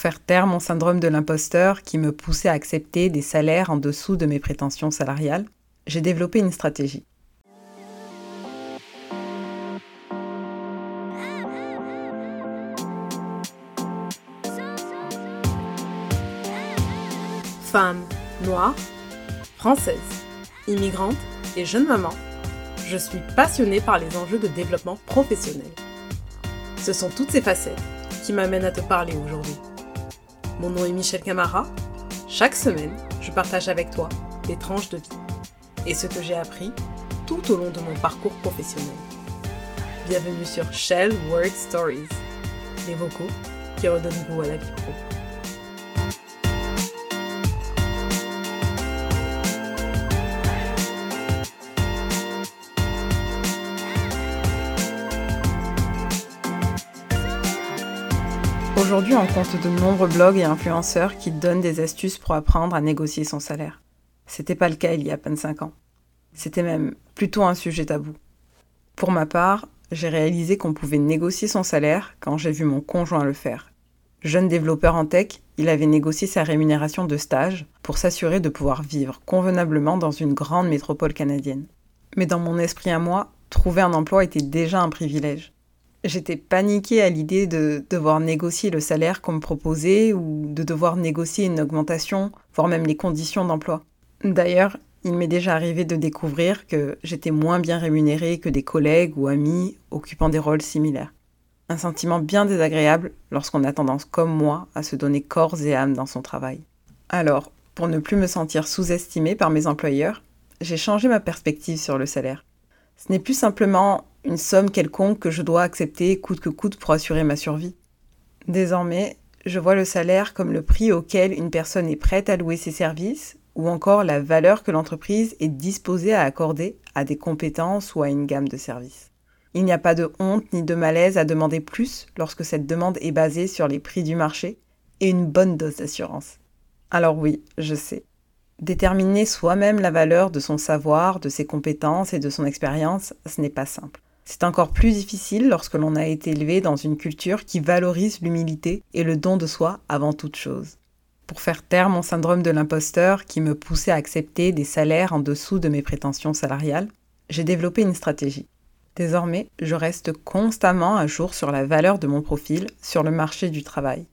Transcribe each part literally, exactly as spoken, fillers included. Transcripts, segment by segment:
faire taire mon syndrome de l'imposteur qui me poussait à accepter des salaires en dessous de mes prétentions salariales, j'ai développé une stratégie. Femme, noire, française, immigrante et jeune maman, je suis passionnée par les enjeux de développement professionnel. Ce sont toutes ces facettes qui m'amènent à te parler aujourd'hui. Mon nom est Michel Camara. Chaque semaine, je partage avec toi des tranches de vie et ce que j'ai appris tout au long de mon parcours professionnel. Bienvenue sur Shell Word Stories, les vocaux qui redonnent goût à la vie pro. Aujourd'hui, on compte de nombreux blogs et influenceurs qui donnent des astuces pour apprendre à négocier son salaire. C'était pas le cas il y a à peine cinq ans. C'était même plutôt un sujet tabou. Pour ma part, j'ai réalisé qu'on pouvait négocier son salaire quand j'ai vu mon conjoint le faire. Jeune développeur en tech, il avait négocié sa rémunération de stage pour s'assurer de pouvoir vivre convenablement dans une grande métropole canadienne. Mais dans mon esprit à moi, trouver un emploi était déjà un privilège. J'étais paniquée à l'idée de devoir négocier le salaire qu'on me proposait ou de devoir négocier une augmentation, voire même les conditions d'emploi. D'ailleurs, il m'est déjà arrivé de découvrir que j'étais moins bien rémunérée que des collègues ou amis occupant des rôles similaires. Un sentiment bien désagréable lorsqu'on a tendance, comme moi, à se donner corps et âme dans son travail. Alors, pour ne plus me sentir sous-estimée par mes employeurs, j'ai changé ma perspective sur le salaire. Ce n'est plus simplement une somme quelconque que je dois accepter coûte que coûte pour assurer ma survie. Désormais, je vois le salaire comme le prix auquel une personne est prête à louer ses services ou encore la valeur que l'entreprise est disposée à accorder à des compétences ou à une gamme de services. Il n'y a pas de honte ni de malaise à demander plus lorsque cette demande est basée sur les prix du marché et une bonne dose d'assurance. Alors oui, je sais. Déterminer soi-même la valeur de son savoir, de ses compétences et de son expérience, ce n'est pas simple. C'est encore plus difficile lorsque l'on a été élevé dans une culture qui valorise l'humilité et le don de soi avant toute chose. Pour faire taire mon syndrome de l'imposteur qui me poussait à accepter des salaires en dessous de mes prétentions salariales, j'ai développé une stratégie. Désormais, je reste constamment à jour sur la valeur de mon profil sur le marché du travail.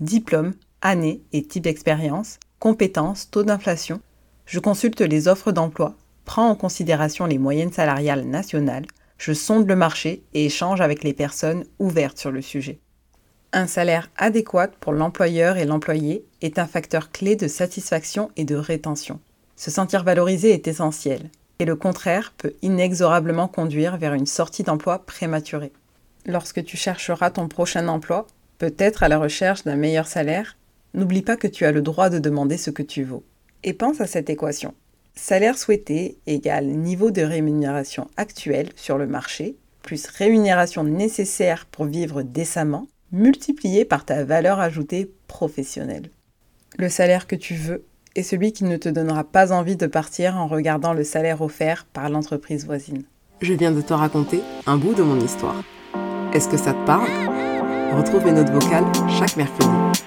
Diplôme, année et type d'expérience, compétences, taux d'inflation, je consulte les offres d'emploi, prends en considération les moyennes salariales nationales, je sonde le marché et échange avec les personnes ouvertes sur le sujet. Un salaire adéquat pour l'employeur et l'employé est un facteur clé de satisfaction et de rétention. Se sentir valorisé est essentiel, et le contraire peut inexorablement conduire vers une sortie d'emploi prématurée. Lorsque tu chercheras ton prochain emploi, peut-être à la recherche d'un meilleur salaire, n'oublie pas que tu as le droit de demander ce que tu vaux. Et pense à cette équation. Salaire souhaité égale niveau de rémunération actuel sur le marché, plus rémunération nécessaire pour vivre décemment, multiplié par ta valeur ajoutée professionnelle. Le salaire que tu veux est celui qui ne te donnera pas envie de partir en regardant le salaire offert par l'entreprise voisine. Je viens de te raconter un bout de mon histoire. Est-ce que ça te parle ? Retrouve les notes vocales chaque mercredi.